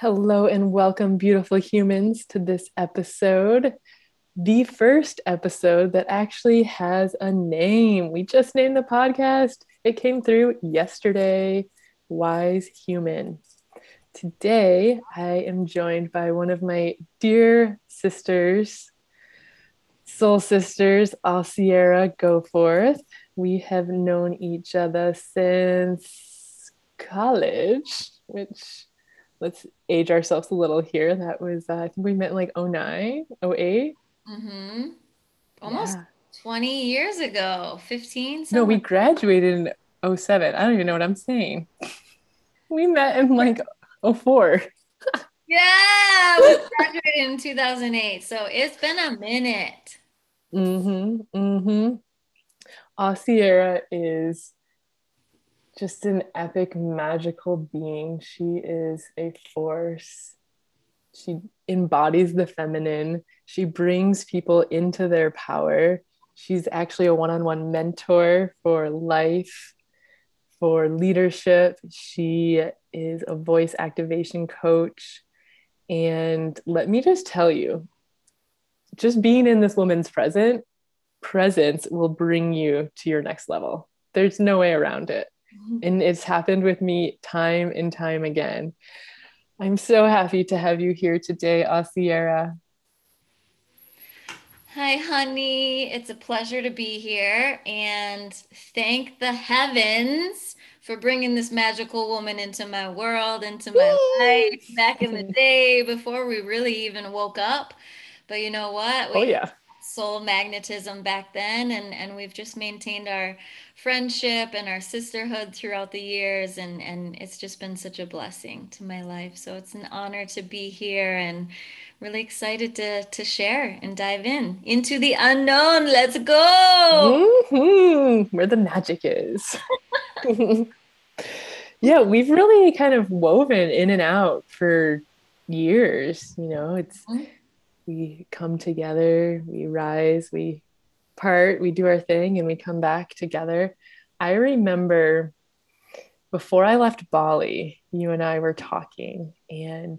Hello and welcome, beautiful humans, to this episode. The first episode that actually has a name. We just named the podcast. It came through yesterday, Wise Human. Today, I am joined by one of my dear sisters, soul sisters, Ausierra Goforth. We have known each other since college, which... let's age ourselves a little here. That was, I think we met in like 09, 08. Mm-hmm. Almost 20 years ago, 15. No, we graduated in 07. I don't even know what I'm saying. We met in like 04. Yeah, we graduated in 2008. So it's been a minute. Mm-hmm, mm-hmm. Ausierra is... just an epic, magical being. She is a force. She embodies the feminine. She brings people into their power. She's actually a one-on-one mentor for life, for leadership. She is a voice activation coach. And let me just tell you, just being in this woman's presence will bring you to your next level. There's no way around it. And it's happened with me time and time again. I'm so happy to have you here today, Ausierra. Hi, honey. It's a pleasure to be here. And thank the heavens for bringing this magical woman into my world, into my life back in the day before we really even woke up. But you know what? Soul magnetism back then, and we've just maintained our friendship and our sisterhood throughout the years, and it's just been such a blessing to my life. So it's an honor to be here and really excited to share and dive into the unknown. Let's go. Mm-hmm. Where the magic is. Yeah, we've really kind of woven in and out for years, you know. It's mm-hmm. We come together, we rise, we part, we do our thing, and we come back together. I remember before I left Bali, you and I were talking, and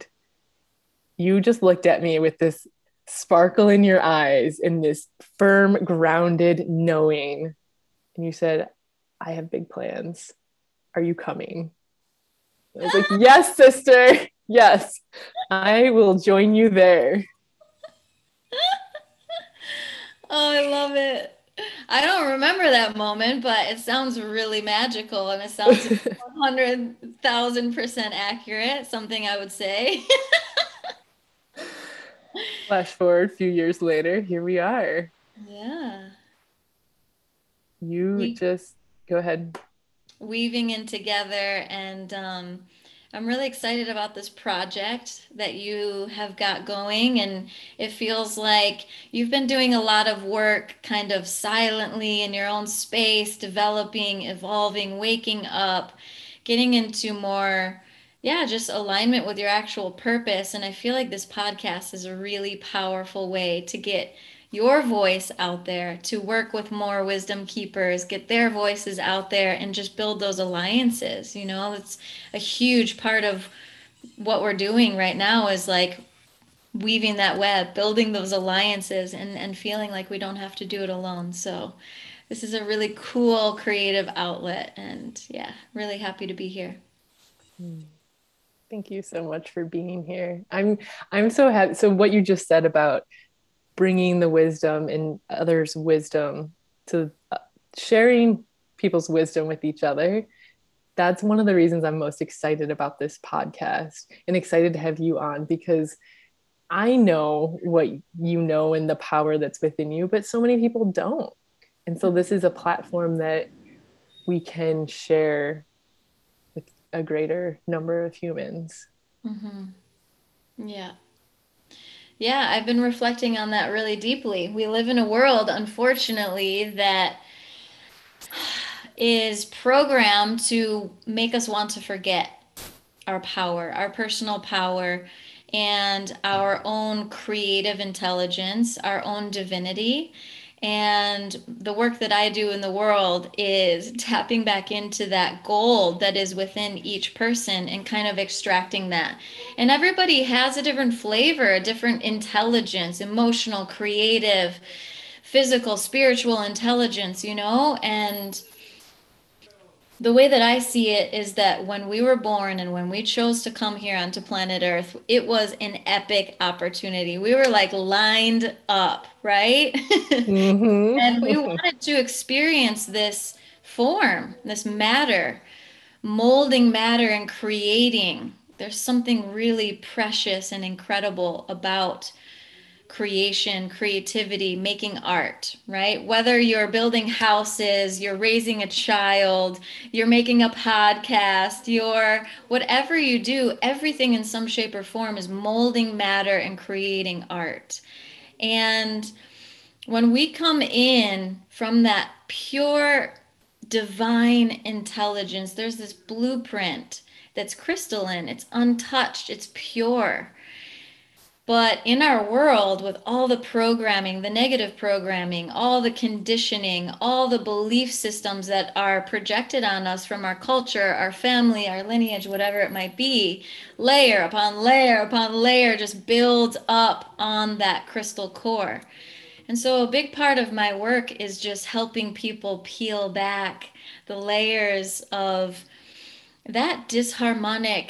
you just looked at me with this sparkle in your eyes and this firm, grounded knowing. And you said, I have big plans. Are you coming? I was like, yes, sister. Yes, I will join you there. Oh, I love it. I don't remember that moment, but it sounds really magical, and it sounds 100,000% accurate, something I would say. Flash forward a few years later, here we are. Yeah. You just go ahead. Weaving in together, and I'm really excited about this project that you have got going, and it feels like you've been doing a lot of work kind of silently in your own space, developing, evolving, waking up, getting into more, just alignment with your actual purpose. And I feel like this podcast is a really powerful way to get your voice out there, to work with more wisdom keepers, get their voices out there, and just build those alliances. You know, it's a huge part of what we're doing right now is like weaving that web, building those alliances, and feeling like we don't have to do it alone. So this is a really cool, creative outlet, and really happy to be here. Thank you so much for being here. I'm so happy. So what you just said about bringing the wisdom and others' wisdom to sharing people's wisdom with each other. That's one of the reasons I'm most excited about this podcast and excited to have you on, because I know what you know and the power that's within you, but so many people don't. And so this is a platform that we can share with a greater number of humans. Mm-hmm. Yeah. Yeah, I've been reflecting on that really deeply. We live in a world, unfortunately, that is programmed to make us want to forget our power, our personal power, and our own creative intelligence, our own divinity. And the work that I do in the world is tapping back into that gold that is within each person and kind of extracting that. And everybody has a different flavor, a different intelligence, emotional, creative, physical, spiritual intelligence, you know? And the way that I see it is that when we were born and when we chose to come here onto planet Earth, it was an epic opportunity. We were like lined up, right? Mm-hmm. And we wanted to experience this form, this matter, molding matter and creating. There's something really precious and incredible about creation, creativity, making art, right? Whether you're building houses, you're raising a child, you're making a podcast, you're whatever you do, everything in some shape or form is molding matter and creating art. And when we come in from that pure divine intelligence, there's this blueprint that's crystalline, it's untouched, it's pure. But in our world, with all the programming, the negative programming, all the conditioning, all the belief systems that are projected on us from our culture, our family, our lineage, whatever it might be, layer upon layer upon layer just builds up on that crystal core. And so a big part of my work is just helping people peel back the layers of that disharmonic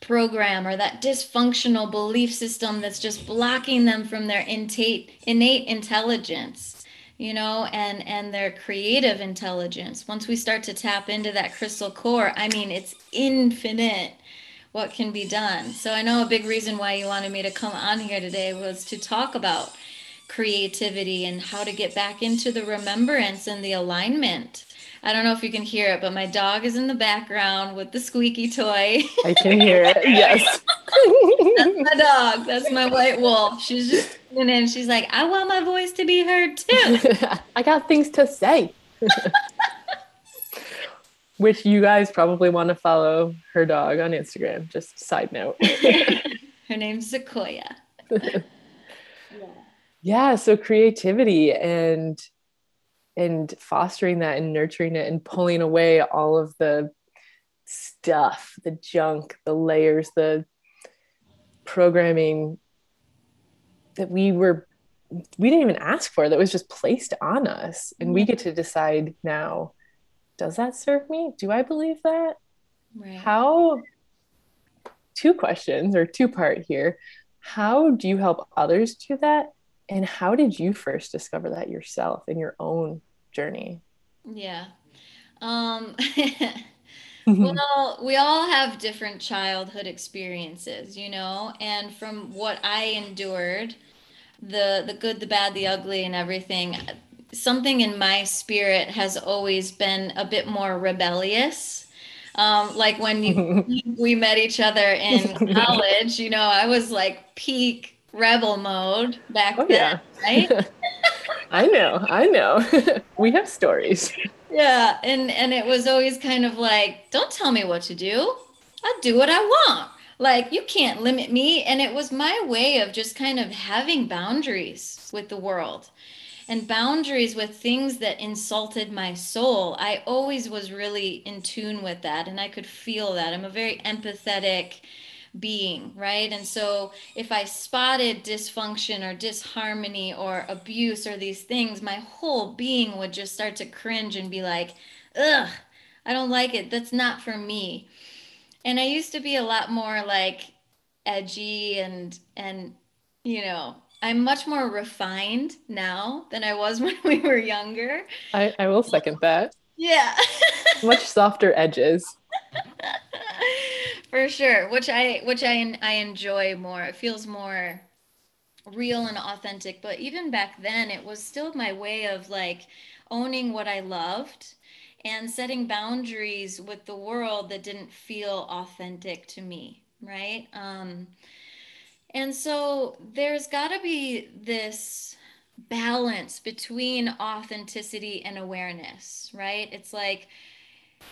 program or that dysfunctional belief system that's just blocking them from their innate intelligence, you know, and their creative intelligence. Once we start to tap into that crystal core, I mean, it's infinite what can be done. So I know a big reason why you wanted me to come on here today was to talk about creativity and how to get back into the remembrance and the alignment. I don't know if you can hear it, but my dog is in the background with the squeaky toy. I can hear it, yes. That's my dog. That's my white wolf. She's just tuning in. She's like, I want my voice to be heard too. I got things to say. Which you guys probably want to follow her dog on Instagram. Just side note. Her name's Sequoia. Yeah, so creativity and fostering that and nurturing it and pulling away all of the stuff, the junk, the layers, the programming that we didn't even ask for, that was just placed on us. And we get to decide now, does that serve me? Do I believe that? Right. How, two questions or two part here. How do you help others do that? And how did you first discover that yourself in your own journey? Yeah. Well, we all have different childhood experiences, you know, and from what I endured, the good, the bad, the ugly and everything, something in my spirit has always been a bit more rebellious. Like when we met each other in college, you know, I was like peak rebel mode back then, yeah. Right? I know. We have stories. Yeah, and it was always kind of like, don't tell me what to do. I'll do what I want. Like, you can't limit me. And it was my way of just kind of having boundaries with the world and boundaries with things that insulted my soul. I always was really in tune with that, and I could feel that. I'm a very empathetic being, right? And so if I spotted dysfunction or disharmony or abuse or these things, my whole being would just start to cringe and be like, ugh, I don't like it. That's not for me. And I used to be a lot more like edgy and you know, I'm much more refined now than I was when we were younger. I will second that. Yeah. Much softer edges. For sure, which I enjoy more. It feels more real and authentic. But even back then, it was still my way of like owning what I loved and setting boundaries with the world that didn't feel authentic to me, right? And so there's got to be this balance between authenticity and awareness, right? It's like,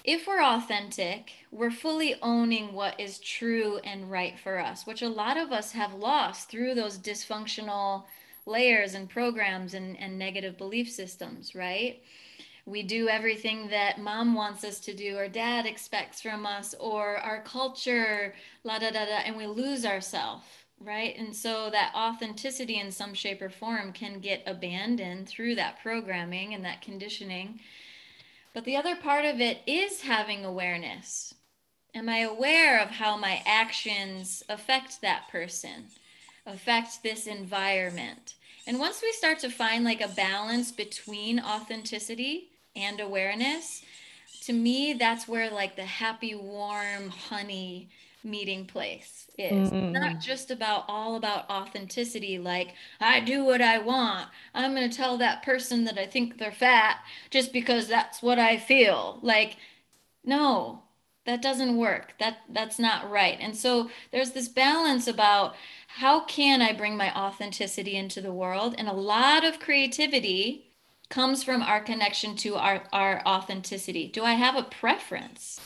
if we're authentic, we're fully owning what is true and right for us, which a lot of us have lost through those dysfunctional layers and programs and negative belief systems, right? We do everything that mom wants us to do or dad expects from us or our culture, la da da da, and we lose ourselves, right? And so that authenticity in some shape or form can get abandoned through that programming and that conditioning. But the other part of it is having awareness. Am I aware of how my actions affect that person, affect this environment? And once we start to find like a balance between authenticity and awareness, to me, that's where like the happy, warm, honey meeting place is. Mm-hmm. Not just about all about authenticity, like I do what I want. I'm going to tell that person that I think they're fat just because that's what I feel. Like, no. That doesn't work. That's not right. And so there's this balance about how can I bring my authenticity into the world? And a lot of creativity comes from our connection to our authenticity. Do I have a preference?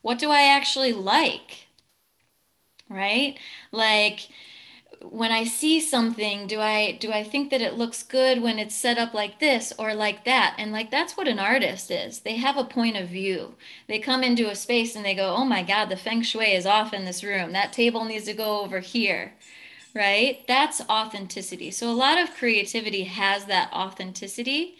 What do I actually like? Right? Like when I see something, do I think that it looks good when it's set up like this or like that? And like, that's what an artist is. They have a point of view. They come into a space and they go, oh my God, the feng shui is off in this room. That table needs to go over here, right? That's authenticity. So a lot of creativity has that authenticity.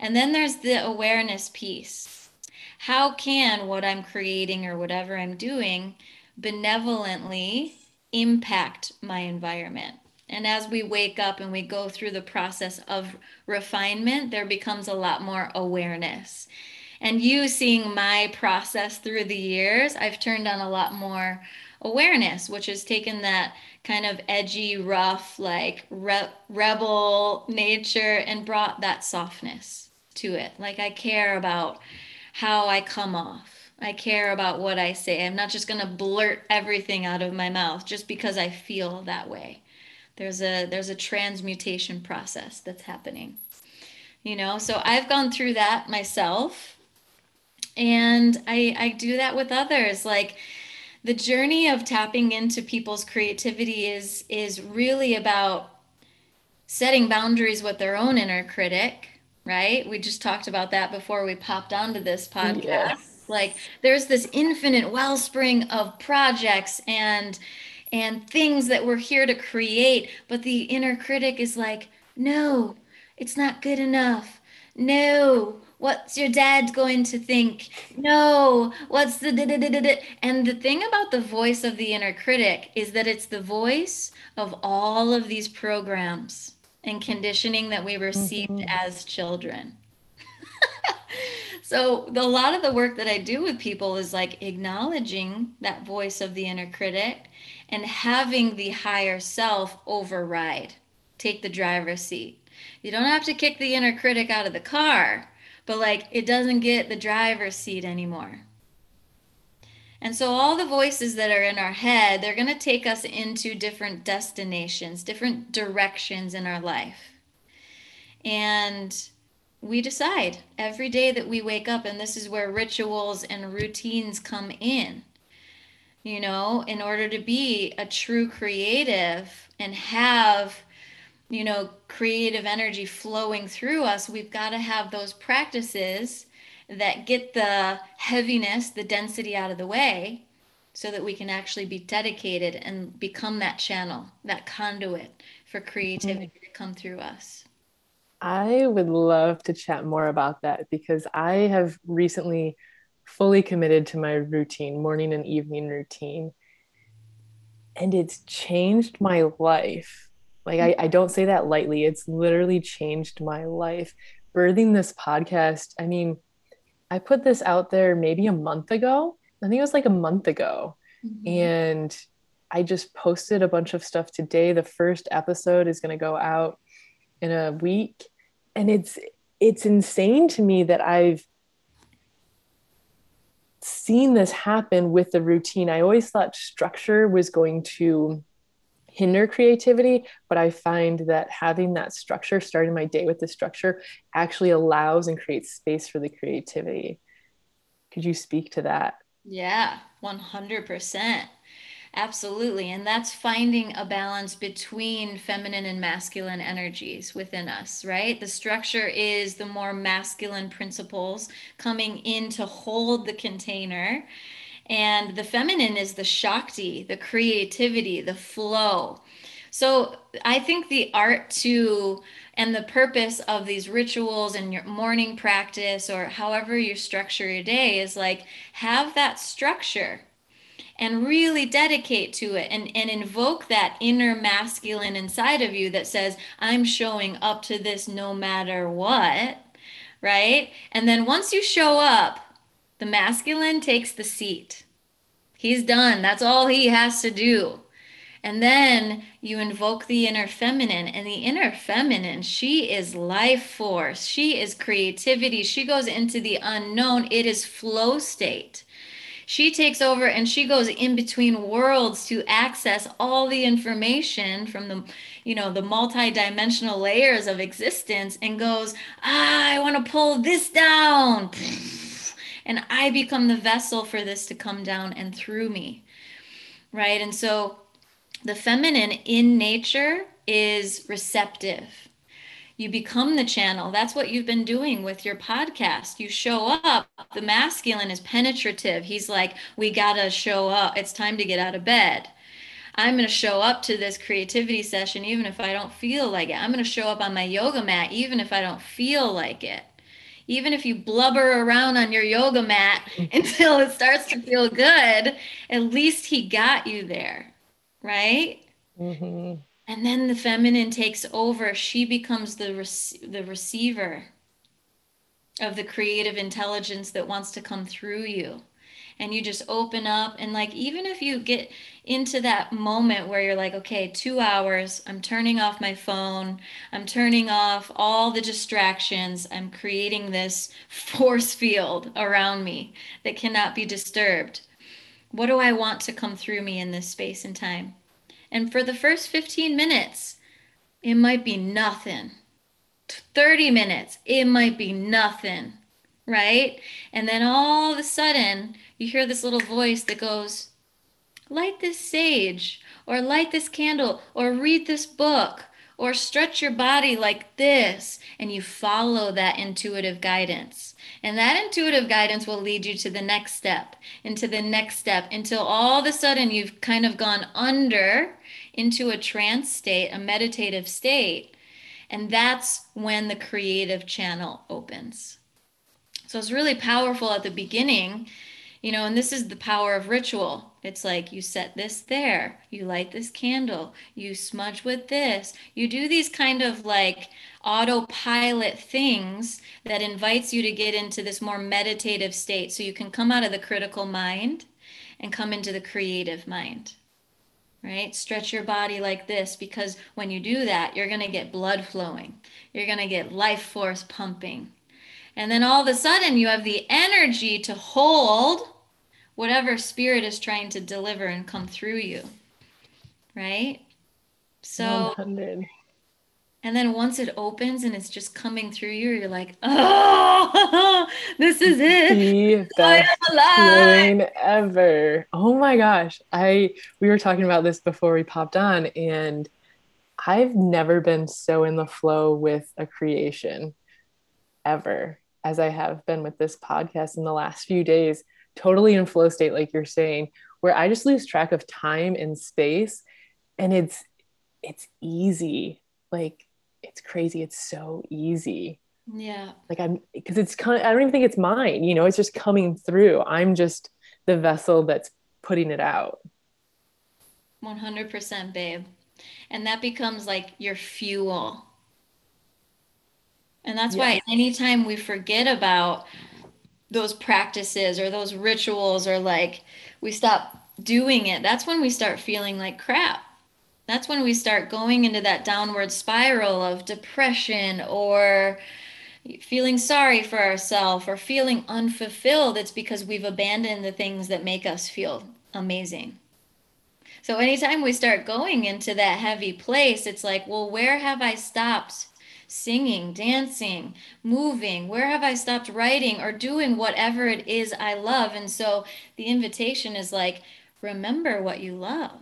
And then there's the awareness piece. How can what I'm creating or whatever I'm doing benevolently impact my environment? And as we wake up and we go through the process of refinement, there becomes a lot more awareness. And you seeing my process through the years, I've turned on a lot more awareness, which has taken that kind of edgy, rough, like rebel nature and brought that softness to it. Like I care about how I come off. I care about what I say. I'm not just going to blurt everything out of my mouth just because I feel that way. There's a transmutation process that's happening, you know? So I've gone through that myself, and I do that with others. Like the journey of tapping into people's creativity is really about setting boundaries with their own inner critic, right? We just talked about that before we popped onto this podcast. Yeah. Like there's this infinite wellspring of projects and things that we're here to create. But the inner critic is like, no, it's not good enough. No, what's your dad going to think? No, what's the da-da-da-da-da? And the thing about the voice of the inner critic is that it's the voice of all of these programs and conditioning that we received as children. So a lot of the work that I do with people is like acknowledging that voice of the inner critic and having the higher self override, take the driver's seat. You don't have to kick the inner critic out of the car, but like it doesn't get the driver's seat anymore. And so all the voices that are in our head, they're going to take us into different destinations, different directions in our life. And we decide every day that we wake up, and this is where rituals and routines come in, you know, in order to be a true creative and have, you know, creative energy flowing through us. We've got to have those practices that get the heaviness, the density out of the way so that we can actually be dedicated and become that channel, that conduit for creativity to come through us. I would love to chat more about that because I have recently fully committed to my routine, morning and evening routine. And it's changed my life. Like I don't say that lightly. It's literally changed my life. Birthing this podcast, I mean, I put this out there maybe a month ago. I think it was like a month ago. Mm-hmm. And I just posted a bunch of stuff today. The first episode is going to go out in a week. And it's insane to me that I've seen this happen with the routine. I always thought structure was going to hinder creativity, but I find that having that structure, starting my day with the structure, actually allows and creates space for the creativity. Could you speak to that? Yeah, 100%. Absolutely. And that's finding a balance between feminine and masculine energies within us, right? The structure is the more masculine principles coming in to hold the container. And the feminine is the Shakti, the creativity, the flow. So I think the art too, and the purpose of these rituals and your morning practice, or however you structure your day, is like, have that structure and really dedicate to it, and invoke that inner masculine inside of you that says, I'm showing up to this no matter what, right? And then once you show up, the masculine takes the seat. He's done. That's all he has to do. And then you invoke the inner feminine, and the inner feminine, she is life force. She is creativity. She goes into the unknown. It is flow state. She takes over and she goes in between worlds to access all the information from the, you know, the multi-dimensional layers of existence, and goes, I want to pull this down. And I become the vessel for this to come down and through me, right? And so the feminine in nature is receptive. You become the channel. That's what you've been doing with your podcast. You show up. The masculine is penetrative. He's like, we got to show up. It's time to get out of bed. I'm going to show up to this creativity session even if I don't feel like it. I'm going to show up on my yoga mat even if I don't feel like it. Even if you blubber around on your yoga mat until it starts to feel good, at least he got you there, right? Mm-hmm. And then the feminine takes over. She becomes the receiver of the creative intelligence that wants to come through you. And you just open up, and like, even if you get into that moment where you're like, okay, 2 hours, I'm turning off my phone, I'm turning off all the distractions, I'm creating this force field around me that cannot be disturbed. What do I want to come through me in this space and time? And for the first 15 minutes, it might be nothing. 30 minutes, it might be nothing. Right? And then all of a sudden, you hear this little voice that goes, light this sage, or light this candle, or read this book, or stretch your body like this. And you follow that intuitive guidance. And that intuitive guidance will lead you to the next step, into the next step, until all of a sudden you've kind of gone under into a trance state, a meditative state. And that's when the creative channel opens. So it's really powerful at the beginning, you know, and this is the power of ritual. It's like, you set this there, you light this candle, you smudge with this, you do these kind of like autopilot things that invites you to get into this more meditative state, so you can come out of the critical mind and come into the creative mind, right? Stretch your body like this, because when you do that, you're going to get blood flowing. You're going to get life force pumping. And then all of a sudden you have the energy to hold whatever spirit is trying to deliver and come through you, right? So, 100. And then once it opens and it's just coming through you, you're like, oh, this is it. The best feeling ever. Oh my gosh. We were talking about this before we popped on, and I've never been so in the flow with a creation ever as I have been with this podcast in the last few days. Totally in flow state, like you're saying, where I just lose track of time and space, and it's easy. Like, it's crazy. It's so easy. Yeah. Like, because it's kind of, I don't even think it's mine, you know, it's just coming through. I'm just the vessel that's putting it out. 100%, babe. And that becomes like your fuel. And that's why anytime we forget about those practices or those rituals, or like we stop doing it, that's when we start feeling like crap. That's when we start going into that downward spiral of depression, or feeling sorry for ourselves, or feeling unfulfilled. It's because we've abandoned the things that make us feel amazing. So anytime we start going into that heavy place, it's like, well, where have I stopped singing, dancing, moving? Where have I stopped writing or doing whatever it is I love? And so the invitation is like, Remember what you love.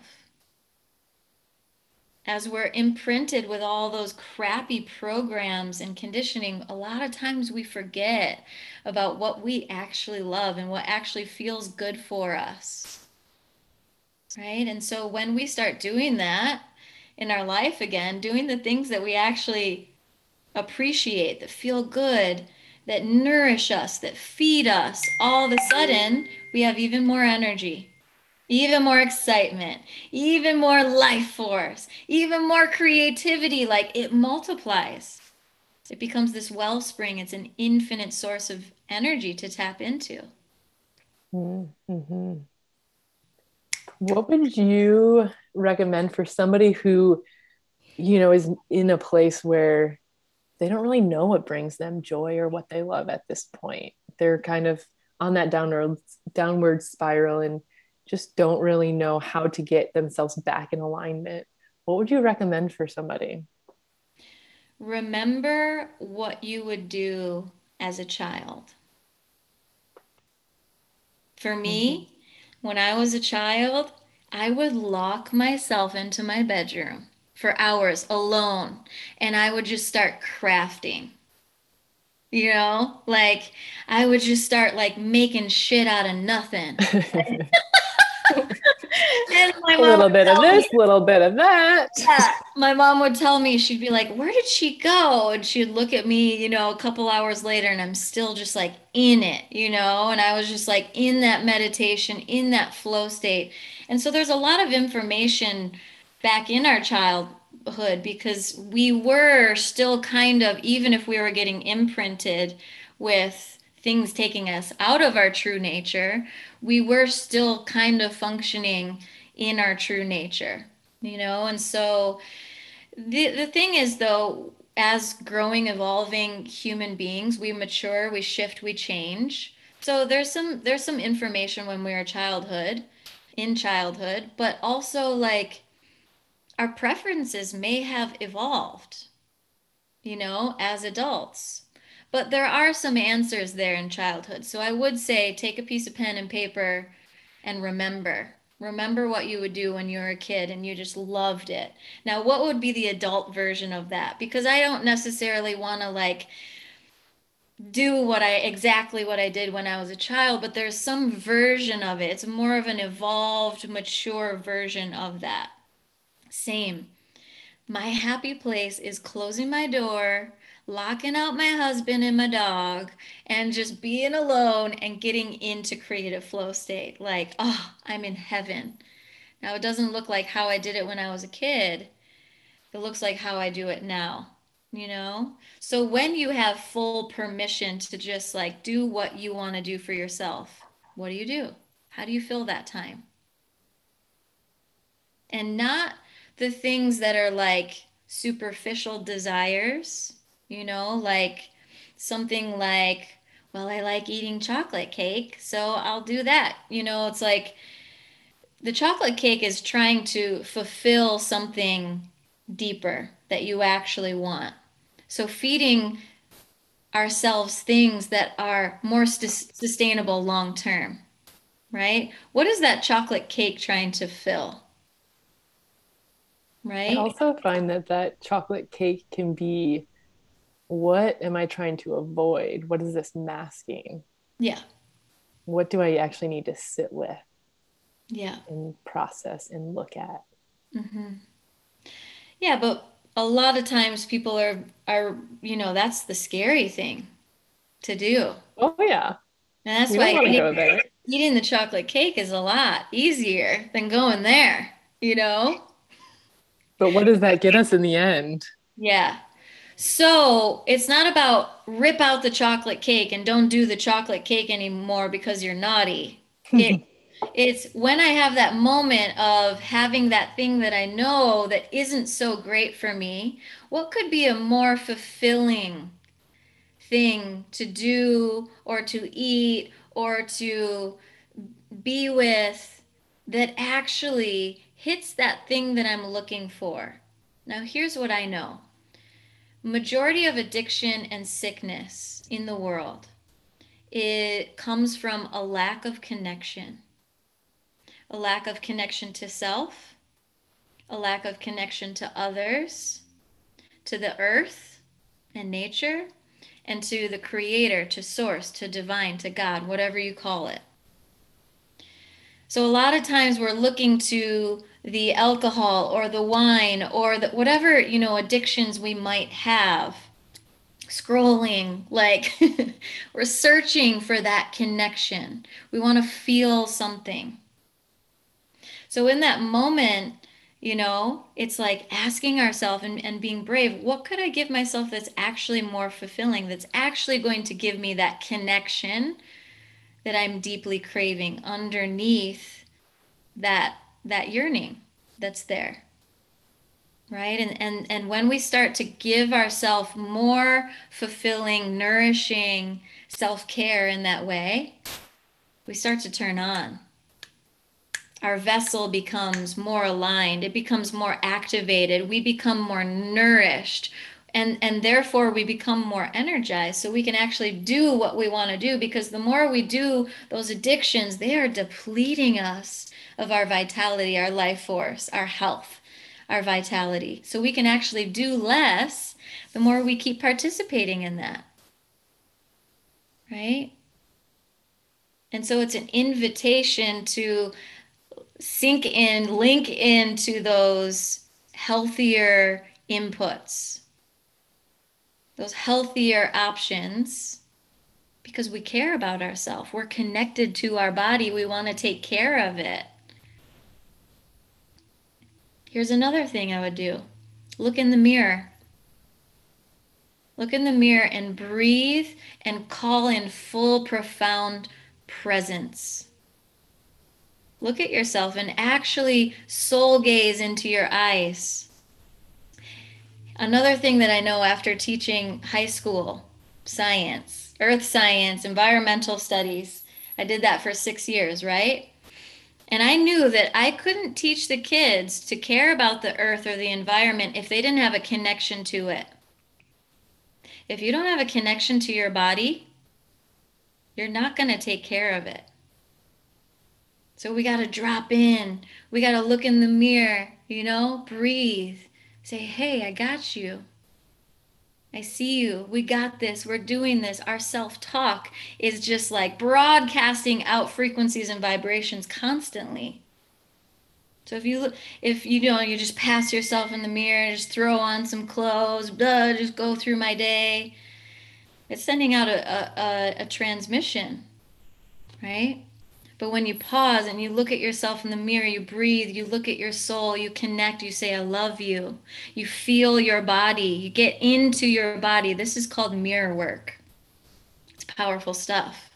As we're imprinted with all those crappy programs and conditioning, a lot of times we forget about what we actually love and what actually feels good for us, right? And so when we start doing that in our life again, doing the things that we actually appreciate, that feel good, that nourish us, that feed us, all of a sudden, we have even more energy, even more excitement, even more life force, even more creativity. Like, it multiplies. It becomes this wellspring. It's an infinite source of energy to tap into. Mm-hmm. What would you recommend for somebody who, you know, is in a place where they don't really know what brings them joy or what they love at this point? They're kind of on that downward spiral and just don't really know how to get themselves back in alignment. What would you recommend for somebody? Remember what you would do as a child. For me, when I was a child, I would lock myself into my bedroom for hours alone. And I would just start crafting, you know, like I would just start like making shit out of nothing. And my mom, a little bit of this, a little bit of that. Yeah, my mom would tell me, she'd be like, where did she go? And she'd look at me, you know, a couple hours later and I'm still just like in it, you know, and I was just like in that meditation, in that flow state. And so there's a lot of information back in our childhood, because we were still kind of, even if we were getting imprinted with things taking us out of our true nature, we were still kind of functioning in our true nature, you know? And so the thing is, though, as growing, evolving human beings, we mature, we shift, we change. So there's some information when we were in childhood, but also like, our preferences may have evolved, you know, as adults, but there are some answers there in childhood. So I would say, take a piece of pen and paper and remember what you would do when you were a kid and you just loved it. Now, what would be the adult version of that? Because I don't necessarily want to like do exactly what I did when I was a child, but there's some version of it. It's more of an evolved, mature version of that. Same. My happy place is closing my door, locking out my husband and my dog, and just being alone and getting into creative flow state. Like, oh, I'm in heaven. Now, it doesn't look like how I did it when I was a kid. It looks like how I do it now, you know? So when you have full permission to just like do what you want to do for yourself, what do you do? How do you fill that time? And not the things that are like superficial desires, you know, like something like, well, I like eating chocolate cake, so I'll do that. You know, it's like the chocolate cake is trying to fulfill something deeper that you actually want. So feeding ourselves things that are more sustainable long term, right? What is that chocolate cake trying to fill? Right. I also find that chocolate cake can be, what am I trying to avoid? What is this masking? Yeah. What do I actually need to sit with? Yeah. And process and look at. Mm-hmm. Yeah, but a lot of times people are, you know, that's the scary thing to do. Oh yeah. And that's why eating the chocolate cake is a lot easier than going there, you know? But what does that get us in the end? Yeah. So it's not about rip out the chocolate cake and don't do the chocolate cake anymore because you're naughty. It's when I have that moment of having that thing that I know that isn't so great for me, what could be a more fulfilling thing to do or to eat or to be with that actually hits that thing that I'm looking for. Now, here's what I know. Majority of addiction and sickness in the world, it comes from a lack of connection. a lack of connection to self, a lack of connection to others, to the earth and nature, and to the creator, to source, to divine, to God, whatever you call it. So a lot of times we're looking to the alcohol or the wine or the whatever, you know, addictions we might have, scrolling, like we're searching for that connection. We want to feel something. So in that moment, you know, it's like asking ourselves and being brave, what could I give myself that's actually more fulfilling, that's actually going to give me that connection that I'm deeply craving underneath that yearning that's there, right? And when we start to give ourselves more fulfilling, nourishing self-care in that way, we start to turn on. Our vessel becomes more aligned. It becomes more activated. We become more nourished, and therefore we become more energized. So we can actually do what we want to do, because the more we do those addictions, they are depleting us of our vitality, our life force, our health, our vitality. So we can actually do less the more we keep participating in that, right? And so it's an invitation to sink in, link into those healthier inputs, those healthier options, because we care about ourselves. We're connected to our body. We want to take care of it. Here's another thing I would do. Look in the mirror. Look in the mirror and breathe and call in full, profound presence. Look at yourself and actually soul gaze into your eyes. Another thing that I know after teaching high school science, earth science, environmental studies, I did that for 6 years, right? And I knew that I couldn't teach the kids to care about the earth or the environment if they didn't have a connection to it. If you don't have a connection to your body, you're not going to take care of it. So we got to drop in. We got to look in the mirror, you know, breathe. Say, hey, I got you. I see you. We got this. We're doing this. Our self-talk is just like broadcasting out frequencies and vibrations constantly. So if you just pass yourself in the mirror, just throw on some clothes, blah, just go through my day, it's sending out a transmission, right? But when you pause and you look at yourself in the mirror, you breathe, you look at your soul, you connect, you say, I love you. You feel your body, you get into your body. This is called mirror work. It's powerful stuff.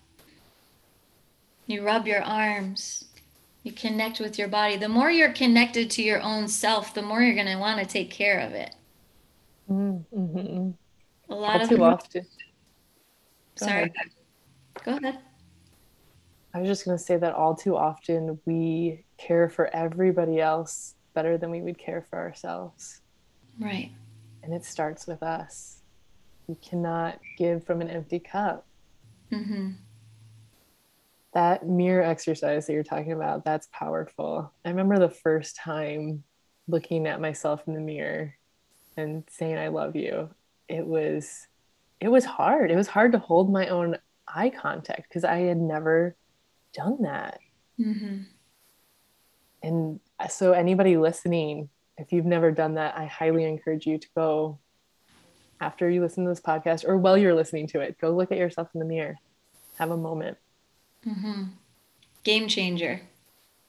You rub your arms, you connect with your body. The more you're connected to your own self, the more you're going to want to take care of it. Mm-hmm. A lot All of too often. Sorry. Go ahead. I was just going to say that all too often we care for everybody else better than we would care for ourselves. Right. And it starts with us. We cannot give from an empty cup. Mm-hmm. That mirror exercise that you're talking about, that's powerful. I remember the first time looking at myself in the mirror and saying, I love you. It was hard. It was hard to hold my own eye contact because I had never done that. Mm-hmm. And so anybody listening, if you've never done that, I highly encourage you to go after you listen to this podcast or while you're listening to it, go look at yourself in the mirror, have a moment. Mm-hmm. Game changer.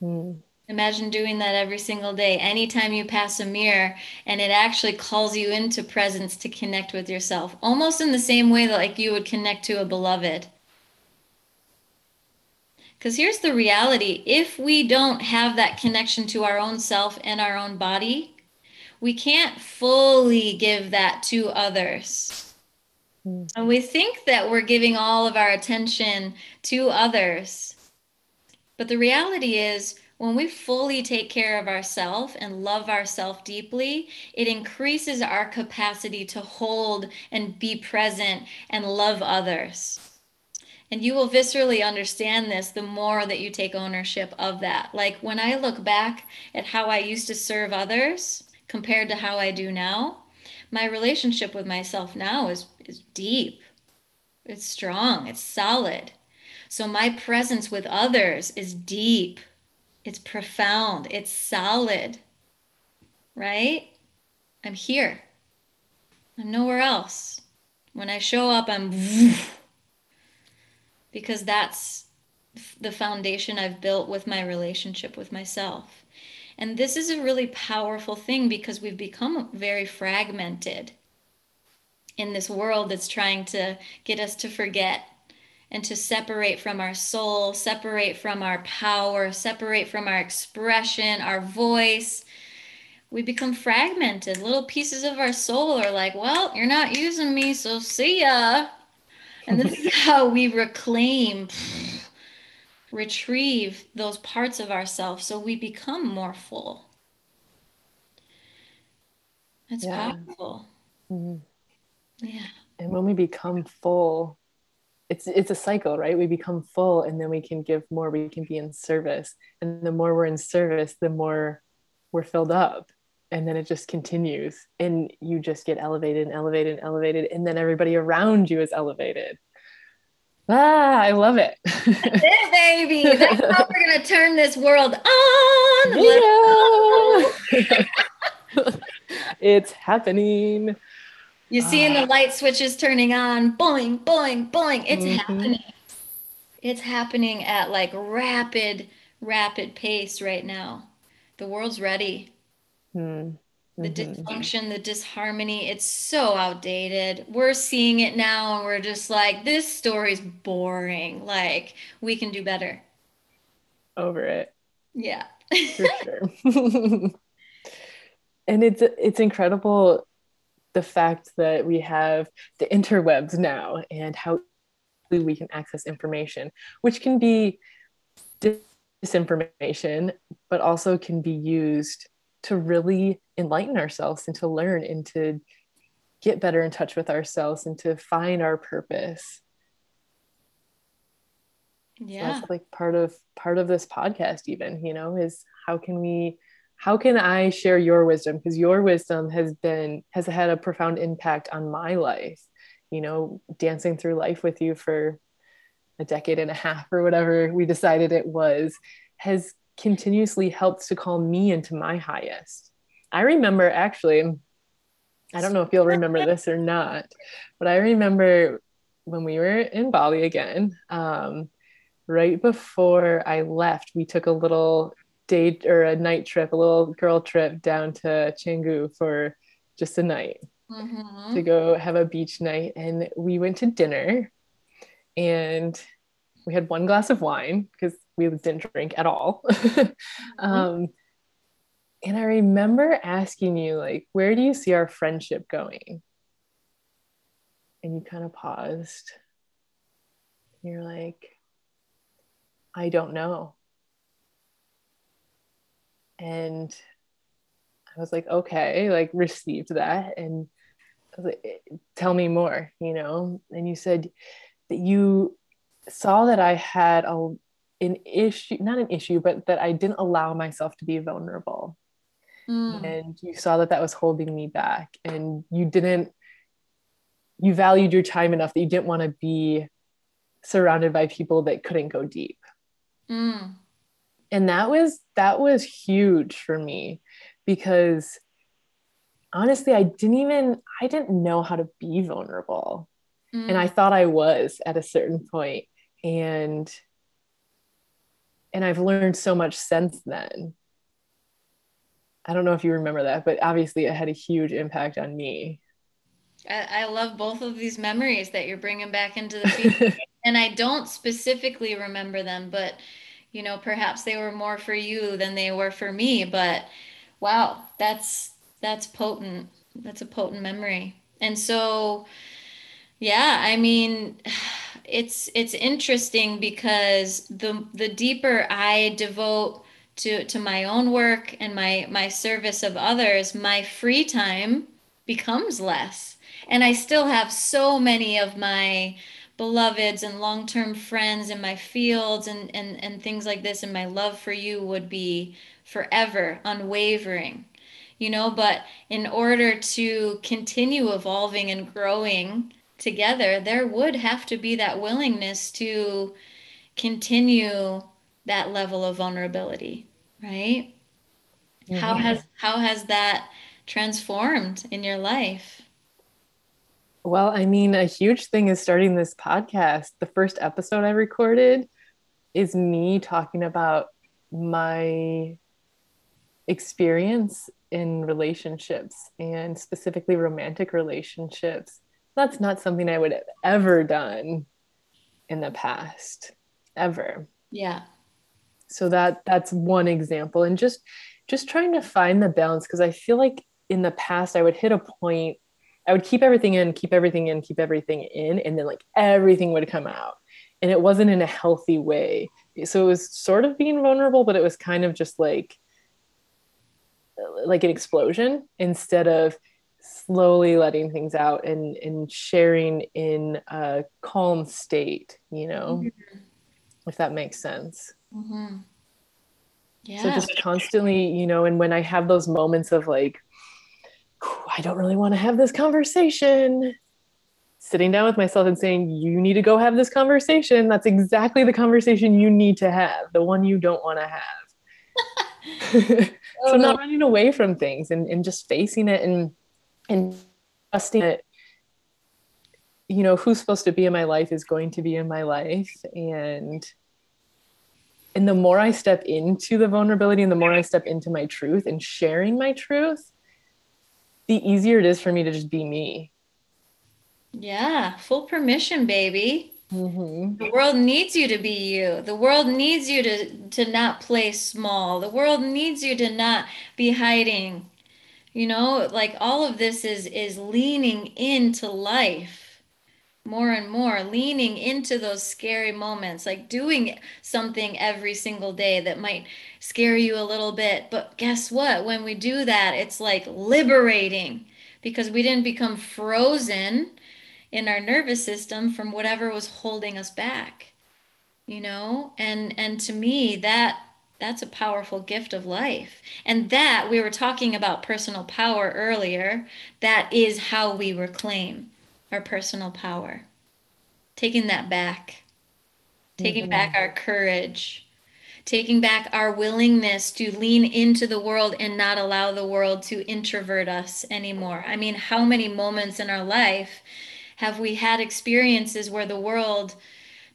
Mm. Imagine doing that every single day. Anytime you pass a mirror, and it actually calls you into presence to connect with yourself, almost in the same way that like you would connect to a beloved. Because here's the reality. If we don't have that connection to our own self and our own body, we can't fully give that to others. Mm. And we think that we're giving all of our attention to others. But the reality is, when we fully take care of ourselves and love ourselves deeply, it increases our capacity to hold and be present and love others. And you will viscerally understand this the more that you take ownership of that. Like when I look back at how I used to serve others compared to how I do now, my relationship with myself now is deep. It's strong. It's solid. So my presence with others is deep. It's profound. It's solid. Right? I'm here. I'm nowhere else. When I show up, I'm... because that's the foundation I've built with my relationship with myself. And this is a really powerful thing because we've become very fragmented in this world that's trying to get us to forget and to separate from our soul, separate from our power, separate from our expression, our voice. We become fragmented. Little pieces of our soul are like, well, you're not using me, so see ya. And this is how we reclaim, retrieve those parts of ourselves so we become more full. That's powerful. Mm-hmm. Yeah. And when we become full, it's a cycle, right? We become full and then we can give more, we can be in service. And the more we're in service, the more we're filled up. And then it just continues and you just get elevated and elevated and elevated. And then everybody around you is elevated. Ah, I love it. That's it, baby. That's how we're going to turn this world on. Yeah. It's happening. You're seeing the light switches turning on. Boing, boing, boing. It's happening. It's happening at like rapid pace right now. The world's ready. The dysfunction, the disharmony, it's so outdated. We're seeing it now and we're just like, this story's boring. Like, we can do better. Over it. Yeah. For sure. And it's incredible the fact that we have the interwebs now and how we can access information, which can be disinformation, but also can be used to really enlighten ourselves and to learn and to get better in touch with ourselves and to find our purpose. Yeah. So that's like part of this podcast even, you know, is how can I share your wisdom? Because your wisdom has had a profound impact on my life, you know, dancing through life with you for a decade and a half or whatever we decided it was, has continuously helps to call me into my highest. I remember, actually, I don't know if you'll remember this or not, but I remember when we were in Bali again, right before I left, we took a little day or a night trip, a little girl trip down to Canggu for just a night to go have a beach night. And we went to dinner and we had one glass of wine because we didn't drink at all. And I remember asking you, like, where do you see our friendship going? And you kind of paused. You're like, I don't know. And I was like, okay, like received that. And I was like, tell me more, you know? And you said that you saw that I had an issue, not an issue, but that I didn't allow myself to be vulnerable. And you saw that was holding me back, and you valued your time enough that you didn't want to be surrounded by people that couldn't go deep. And that was huge for me, because honestly, I didn't know how to be vulnerable. And I thought I was at a certain point. And I've learned so much since then. I don't know if you remember that, but obviously it had a huge impact on me. I love both of these memories that you're bringing back into the future. And I don't specifically remember them, but, you know, perhaps they were more for you than they were for me. But wow, that's potent. That's a potent memory. And so, yeah, I mean, it's interesting because the deeper I devote to my own work and my service of others, my free time becomes less. And I still have so many of my beloveds and long-term friends in my fields and things like this, and my love for you would be forever, unwavering, you know. But in order to continue evolving and growing together, there would have to be that willingness to continue that level of vulnerability, right? Mm-hmm. How has that transformed in your life? Well, I mean, a huge thing is starting this podcast. The first episode I recorded is me talking about my experience in relationships, and specifically romantic relationships. That's not something I would have ever done in the past, ever. Yeah. So that's one example. And just trying to find the balance, because I feel like in the past I would hit a point, I would keep everything in, and then like everything would come out, and it wasn't in a healthy way. So it was sort of being vulnerable, but it was kind of just like an explosion instead of slowly letting things out and sharing in a calm state, you know, mm-hmm. if that makes sense. Mm-hmm. Yeah. So just constantly, you know, and when I have those moments of like, I don't really want to have this conversation, sitting down with myself and saying, you need to go have this conversation. That's exactly the conversation you need to have, the one you don't want to have. So not running away from things and just facing it and trusting it. You know, who's supposed to be in my life is going to be in my life. And the more I step into the vulnerability and the more I step into my truth and sharing my truth, the easier it is for me to just be me. Yeah. Full permission, baby. Mm-hmm. The world needs you to be you. The world needs you to not play small. The world needs you to not be hiding. You know, like all of this is leaning into life more and more, leaning into those scary moments, like doing something every single day that might scare you a little bit. But guess what? When we do that, it's like liberating, because we didn't become frozen in our nervous system from whatever was holding us back, you know? And to me, that's a powerful gift of life. And that, we were talking about personal power earlier, that is how we reclaim our personal power. Taking that back, taking mm-hmm. back our courage, taking back our willingness to lean into the world and not allow the world to introvert us anymore. I mean, how many moments in our life have we had experiences where the world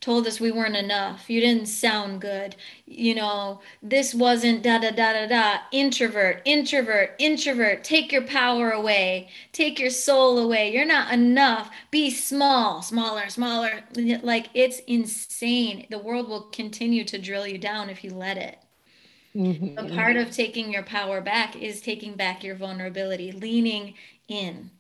told us we weren't enough, you didn't sound good, you know, this wasn't da-da-da-da-da, introvert, introvert, introvert, take your power away, take your soul away, you're not enough, be small, smaller, smaller. Like, it's insane. The world will continue to drill you down if you let it. Mm-hmm. But part of taking your power back is taking back your vulnerability, leaning in,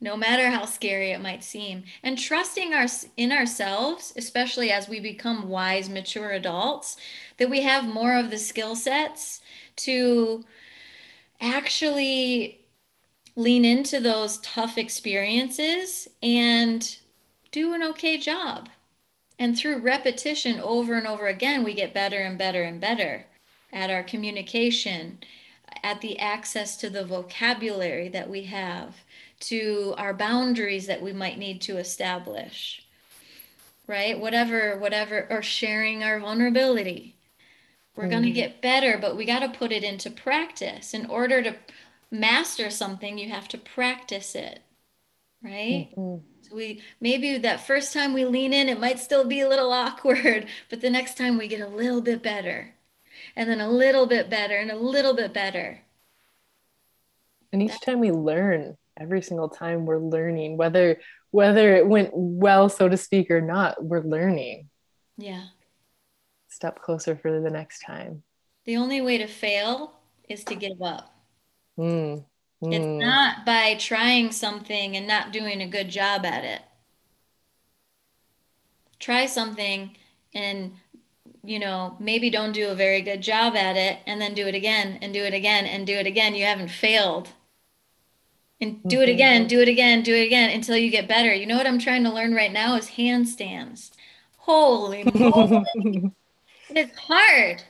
no matter how scary it might seem, and trusting in ourselves, especially as we become wise, mature adults, that we have more of the skill sets to actually lean into those tough experiences and do an okay job. And through repetition over and over again, we get better and better and better at our communication, at the access to the vocabulary that we have, to our boundaries that we might need to establish, right? Whatever, or sharing our vulnerability. We're going to get better, but we got to put it into practice. In order to master something, you have to practice it, right? Mm-hmm. So maybe that first time we lean in, it might still be a little awkward, but the next time we get a little bit better, and then a little bit better, and a little bit better. And each time we learn, every single time we're learning, whether it went well, so to speak, or not, we're learning. Yeah. Step closer for the next time. The only way to fail is to give up. It's not by trying something and not doing a good job at it. Try something and, you know, maybe don't do a very good job at it, and then do it again and do it again and do it again. You haven't failed. and do it again, do it again, do it again until you get better. You know what I'm trying to learn right now is handstands. Holy moly. It's hard.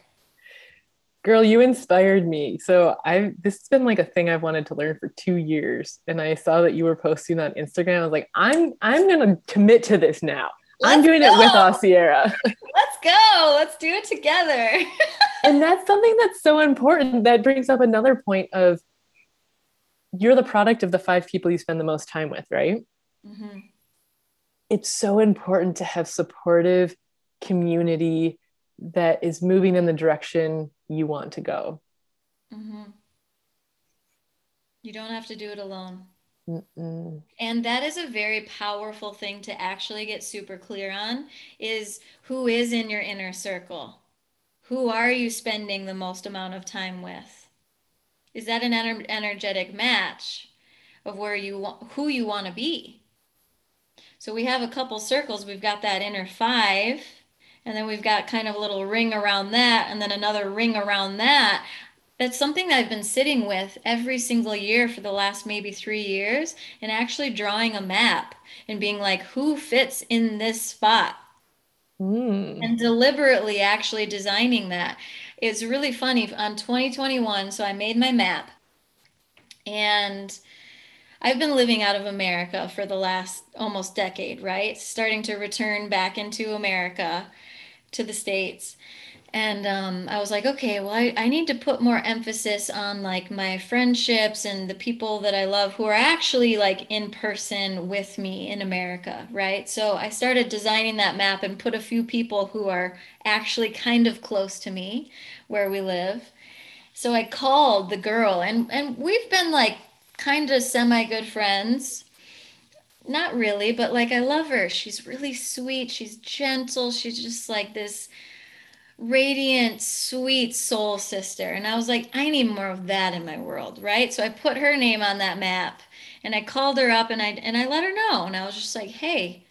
Girl, you inspired me. So this has been like a thing I've wanted to learn for 2 years. And I saw that you were posting on Instagram. I was like, I'm going to commit to this now. I'm doing it with Ausierra. Let's go. Let's do it together. And that's something that's so important. That brings up another point of you're the product of the 5 people you spend the most time with, right? Mm-hmm. It's so important to have supportive community that is moving in the direction you want to go. Mm-hmm. You don't have to do it alone. Mm-mm. And that is a very powerful thing to actually get super clear on, is who is in your inner circle? Who are you spending the most amount of time with? Is that an energetic match of who you want to be? So we have a couple circles. We've got that inner 5, and then we've got kind of a little ring around that, and then another ring around that. That's something that I've been sitting with every single year for the last maybe 3 years, and actually drawing a map and being like, who fits in this spot? Mm. And deliberately actually designing that. It's really funny on 2021. So I made my map, and I've been living out of America for the last almost decade, right? Starting to return back into America, to the States. And I was like, okay, well, I need to put more emphasis on like my friendships and the people that I love who are actually like in person with me in America, right? So I started designing that map and put a few people who are actually kind of close to me where we live. So I called the girl, and we've been like kind of semi-good friends. Not really, but like I love her. She's really sweet. She's gentle. She's just like this radiant, sweet soul sister. And I was like, I need more of that in my world, right? So I put her name on that map, and I called her up, and I let her know. And I was just like, hey,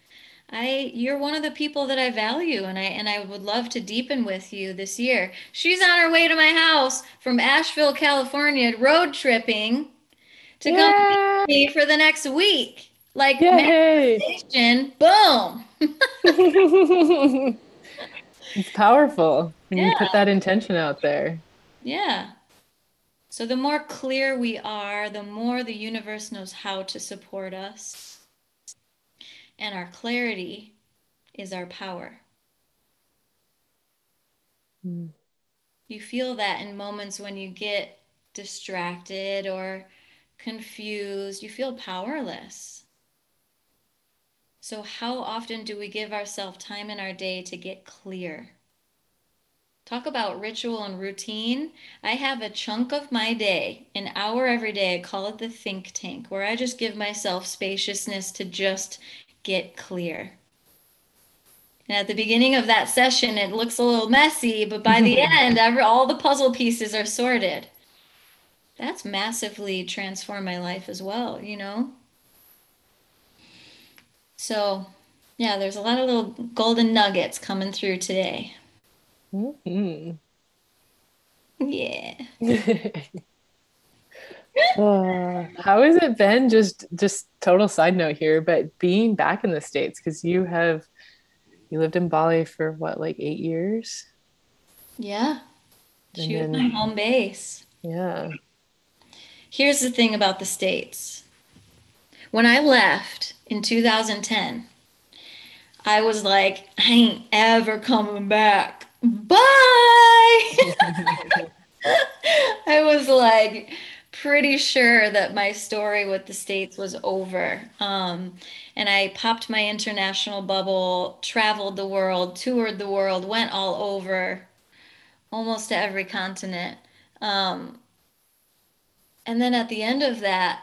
you're one of the people that I value, and I would love to deepen with you this year. She's on her way to my house from Asheville, California, road tripping to come with me for the next week. Like, manifestation, boom. It's powerful when you put that intention out there. Yeah. So the more clear we are, the more the universe knows how to support us. And our clarity is our power. Mm. You feel that in moments when you get distracted or confused, you feel powerless. So how often do we give ourselves time in our day to get clear? Talk about ritual and routine. I have a chunk of my day, an hour every day, I call it the think tank, where I just give myself spaciousness to just get clear. And at the beginning of that session, it looks a little messy, but by the end, all the puzzle pieces are sorted. That's massively transformed my life as well, you know? So, yeah, there's a lot of little golden nuggets coming through today. Mm-hmm. Yeah. How has it been? Just total side note here, but being back in the States, because you lived in Bali for what, like 8 years? Yeah. She was my home base. Yeah. Here's the thing about the States. When I left in 2010, I was like, I ain't ever coming back. Bye! I was like pretty sure that my story with the States was over. And I popped my international bubble, traveled the world, toured the world, went all over, almost to every continent. And then at the end of that,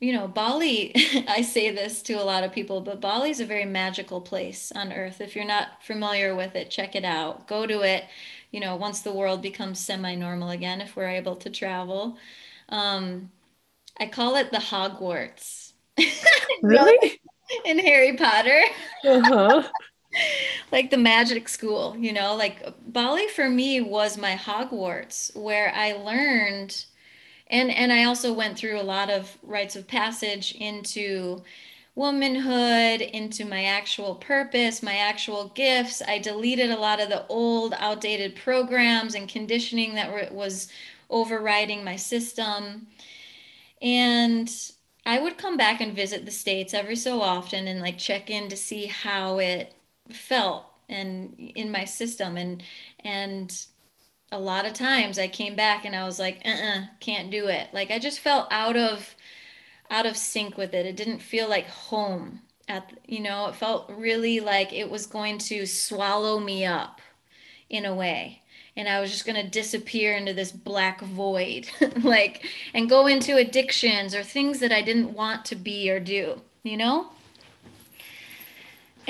you know, Bali, I say this to a lot of people, but Bali is a very magical place on earth. If you're not familiar with it, check it out. Go to it, you know, once the world becomes semi-normal again, if we're able to travel. I call it the Hogwarts. Really? In Harry Potter. Uh-huh. Like the magic school, you know, like Bali for me was my Hogwarts, where I learned And I also went through a lot of rites of passage into womanhood, into my actual purpose, my actual gifts. I deleted a lot of the old, outdated programs and conditioning that was overriding my system. And I would come back and visit the States every so often and like check in to see how it felt and in my system. And a lot of times I came back and I was like, can't do it. Like I just felt out of sync with it. It didn't feel like home it felt really like it was going to swallow me up in a way. And I was just going to disappear into this black void, and go into addictions or things that I didn't want to be or do,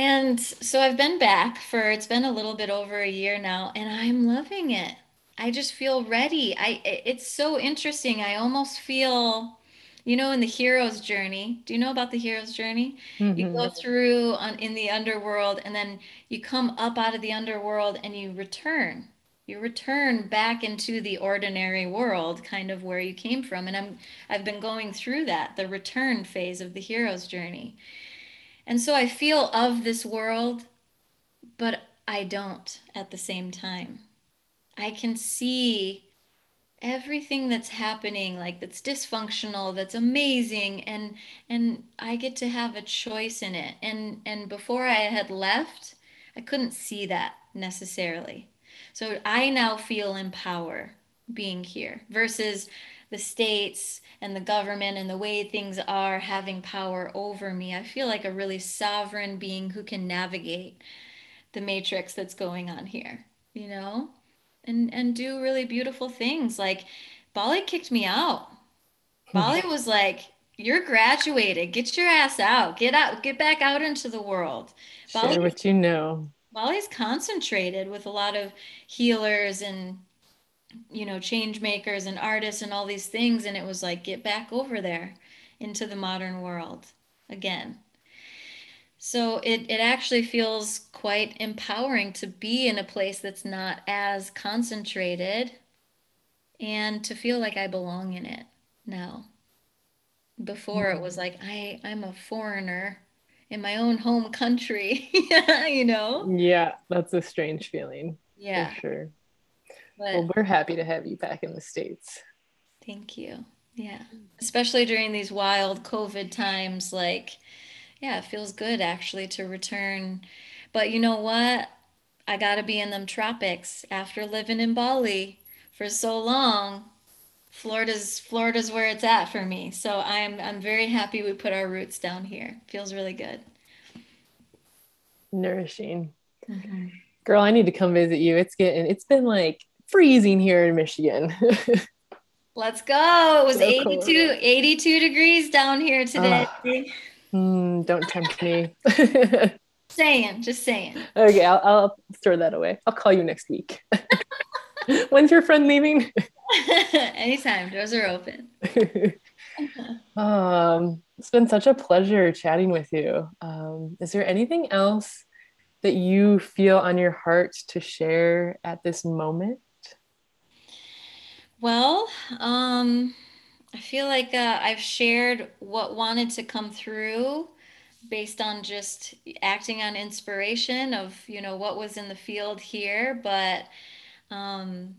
And so I've been back it's been a little bit over a year now, and I'm loving it. I just feel ready. It's so interesting. I almost feel... in the hero's journey, do you know about the hero's journey? Mm-hmm. You go through in the underworld, and then you come up out of the underworld and you return. You return back into the ordinary world, kind of where you came from. And I've been going through that, the return phase of the hero's journey. And so I feel of this world, but I don't at the same time. I can see everything that's happening, like that's dysfunctional, that's amazing, and I get to have a choice in it. And before I had left, I couldn't see that necessarily. So I now feel in power being here versus the States and the government and the way things are having power over me. I feel like a really sovereign being who can navigate the matrix that's going on here, And do really beautiful things. Like Bali kicked me out. Bali was like, "You're graduated. Get your ass out. Get out. Get back out into the world." Bali, share what you know. Bali's concentrated with a lot of healers and change makers and artists and all these things, and it was like, get back over there into the modern world again. So it actually feels quite empowering to be in a place that's not as concentrated and to feel like I belong in it now. Before it was like, I'm a foreigner in my own home country, Yeah, that's a strange feeling. Yeah. For sure. But, well, we're happy to have you back in the States. Thank you. Yeah. Especially during these wild COVID times, yeah, it feels good actually to return. But you know what? I got to be in them tropics after living in Bali for so long. Florida's where it's at for me. So I'm very happy we put our roots down here. Feels really good. Nourishing. Mm-hmm. Girl, I need to come visit you. It's been like freezing here in Michigan. Let's go. It was so 82 degrees down here today. Don't tempt me. Just saying. Okay, I'll store that away. I'll call you next week. When's your friend leaving? Anytime. Doors are open. It's been such a pleasure chatting with you. Is there anything else that you feel on your heart to share at this moment? Well, I feel like I've shared what wanted to come through based on just acting on inspiration of, what was in the field here. But I'm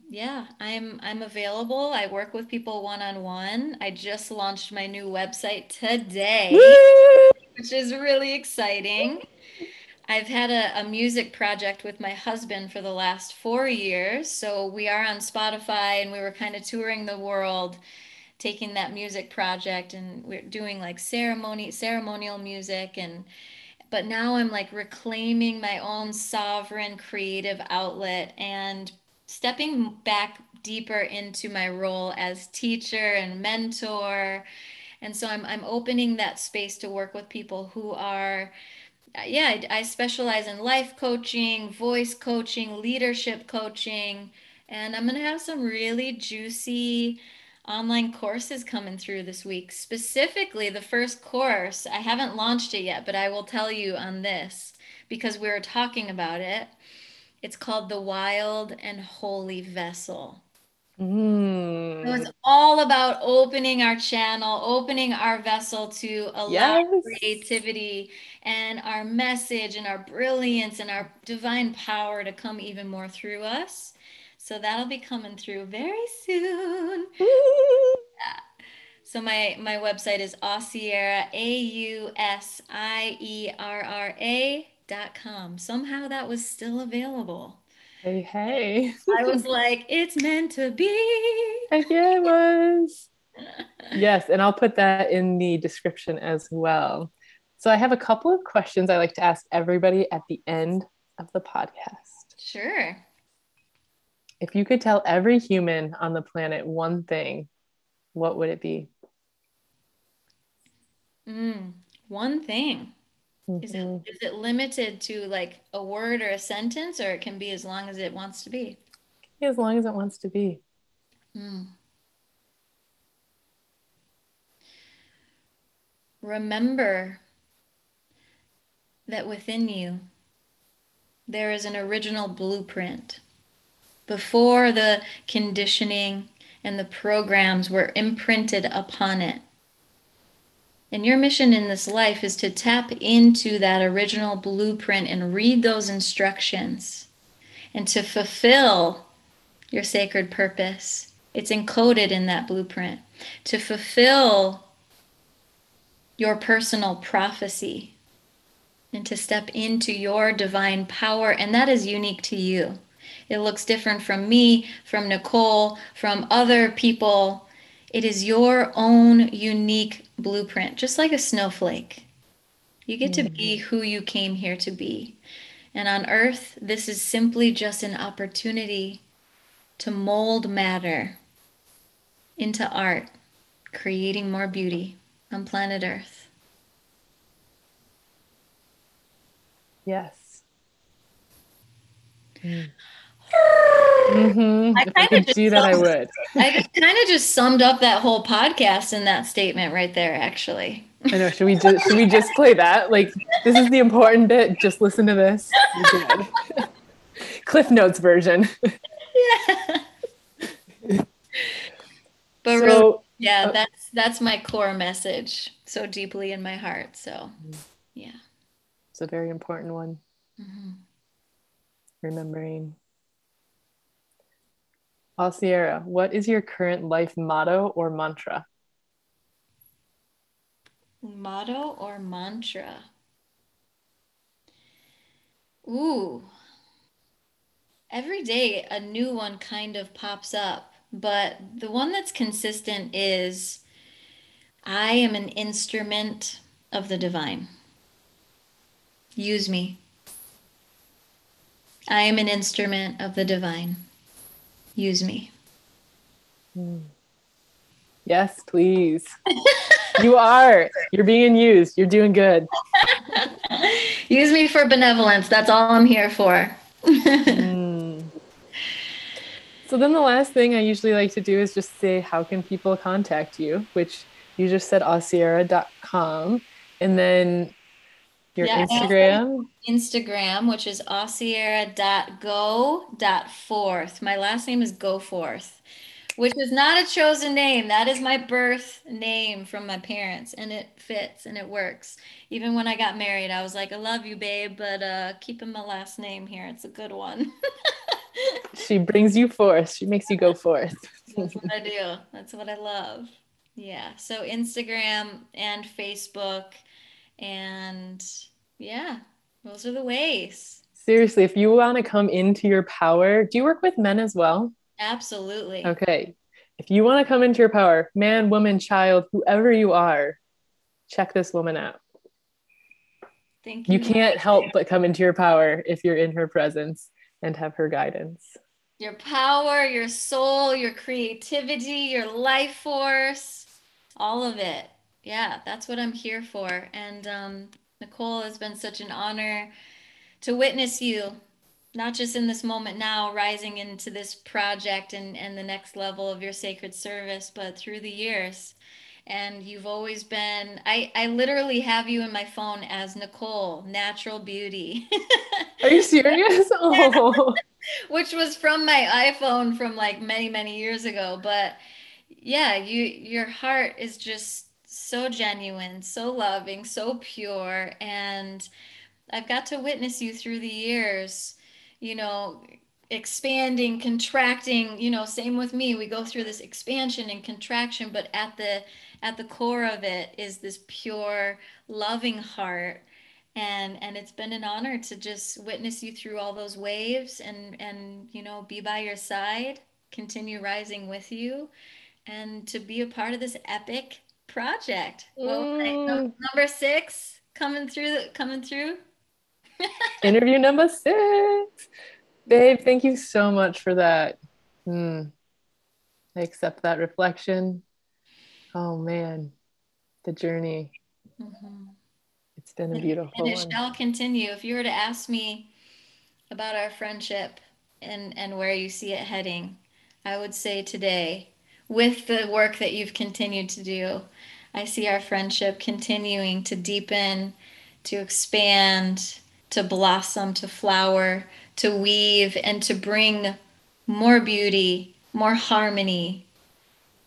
available. I work with people one-on-one. I just launched my new website today, which is really exciting. I've had a music project with my husband for the last 4 years. So we are on Spotify, and we were kind of touring the world taking that music project, and we're doing like ceremonial music. But now I'm like reclaiming my own sovereign creative outlet and stepping back deeper into my role as teacher and mentor. And so I'm opening that space to work with people who are, I specialize in life coaching, voice coaching, leadership coaching, and I'm gonna have some really juicy online courses coming through this week. Specifically, the first course, I haven't launched it yet, but I will tell you on this because we were talking about it. It's called The Wild and Holy Vessel. Mm. So it's all about opening our channel, opening our vessel to allow creativity and our message and our brilliance and our divine power to come even more through us. So that'll be coming through very soon. Yeah. So my website is Ausierra, AUSIERRA.com. Somehow that was still available. Hey. I was like, it's meant to be. Heck yeah, it was. Yes, and I'll put that in the description as well. So I have a couple of questions I like to ask everybody at the end of the podcast. Sure. If you could tell every human on the planet one thing, what would it be? One thing. Is it limited to like a word or a sentence, or it can be as long as it wants to be? As long as it wants to be. Remember that within you, there is an original blueprint. Before the conditioning and the programs were imprinted upon it. And your mission in this life is to tap into that original blueprint and read those instructions and to fulfill your sacred purpose. It's encoded in that blueprint. To fulfill your personal prophecy and to step into your divine power. And that is unique to you. It looks different from me, from Nicole, from other people. It is your own unique blueprint, just like a snowflake. You get to be who you came here to be. And on earth, this is simply just an opportunity to mold matter into art, creating more beauty on planet Earth. Yes. I kind of just summed up that whole podcast in that statement right there, actually. I know. Should we just play that? Like, this is the important bit. Just listen to this. Cliff Notes version. Yeah. But so, really, yeah, that's my core message, so deeply in my heart. So, yeah. It's a very important one. Mm-hmm. Remembering. Ausierra, what is your current life motto or mantra? Motto or mantra? Ooh. Every day a new one kind of pops up, but the one that's consistent is, I am an instrument of the divine. Use me. I am an instrument of the divine. Use me. Yes, please. You are. You're being used. You're doing good. Use me for benevolence. That's all I'm here for. So then the last thing I usually like to do is just say, how can people contact you? Which you just said, Ausierra.com. And then your Instagram. Instagram, which is Ausierra.go.forth. My last name is Goforth, which is not a chosen name. That is my birth name from my parents, and it fits and it works. Even when I got married, I was like, I love you, babe, but keeping my last name here. It's a good one. She brings you forth. She makes you go forth. That's what I do. That's what I love. Yeah. So Instagram and Facebook. And yeah, those are the ways. Seriously, if you want to come into your power, do you work with men as well? Absolutely. Okay. If you want to come into your power, man, woman, child, whoever you are, check this woman out. Thank you. You can't help but come into your power if you're in her presence and have her guidance. Your power, your soul, your creativity, your life force, all of it. Yeah, that's what I'm here for. And Nicole, it's been such an honor to witness you, not just in this moment now, rising into this project and the next level of your sacred service, but through the years. And you've always been, I literally have you in my phone as Nicole, Natural Beauty. Are you serious? Oh. which was from my iPhone from like many years ago. But yeah, your heart is just so genuine, so loving, so pure. And I've got to witness you through the years, you know, expanding, contracting, you know, same with me. We go through this expansion and contraction, but at the core of it is this pure, loving heart. And it's been an honor to just witness you through all those waves and, you know, be by your side, continue rising with you, and to be a part of this epic project. Well, number 6 coming through. Interview number 6. Babe, thank you so much for that. I accept that reflection. Oh man, the journey. Mm-hmm. It's been a beautiful one. And it shall continue. If you were to ask me about our friendship and where you see it heading, I would say today, with the work that you've continued to do, I see our friendship continuing to deepen, to expand, to blossom, to flower, to weave, and to bring more beauty, more harmony,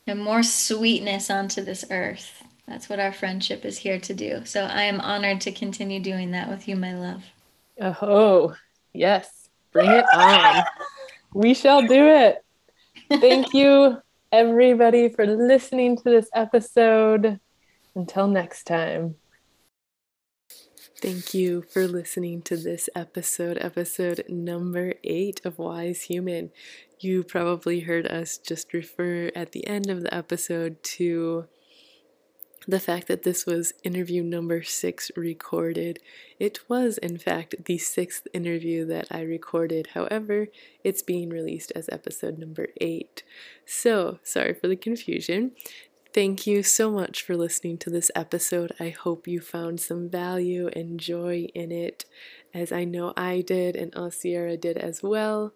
and more sweetness onto this earth. That's what our friendship is here to do. So I am honored to continue doing that with you, my love. Oh, yes. Bring it on. We shall do it. Thank you, everybody, for listening to this episode. Until next time. Thank you for listening to this episode number 8 of Wise Human. You probably heard us just refer at the end of the episode to the fact that this was interview number 6 recorded. It was, in fact, the 6th interview that I recorded. However, it's being released as episode number 8. So, sorry for the confusion. Thank you so much for listening to this episode. I hope you found some value and joy in it, as I know I did and Ausierra did as well.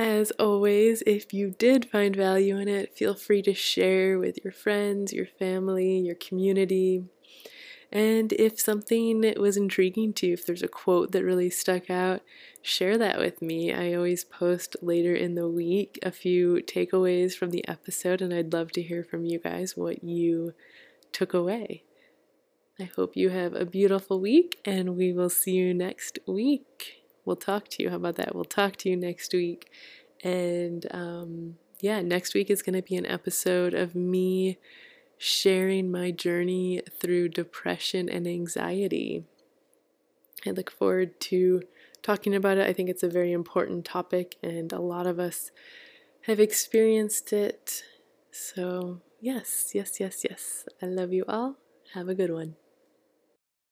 As always, if you did find value in it, feel free to share with your friends, your family, your community. And if something was intriguing to you, if there's a quote that really stuck out, share that with me. I always post later in the week a few takeaways from the episode, and I'd love to hear from you guys what you took away. I hope you have a beautiful week, and we will see you next week. We'll talk to you. How about that? We'll talk to you next week. And next week is going to be an episode of me sharing my journey through depression and anxiety. I look forward to talking about it. I think it's a very important topic, and a lot of us have experienced it. So yes. I love you all. Have a good one.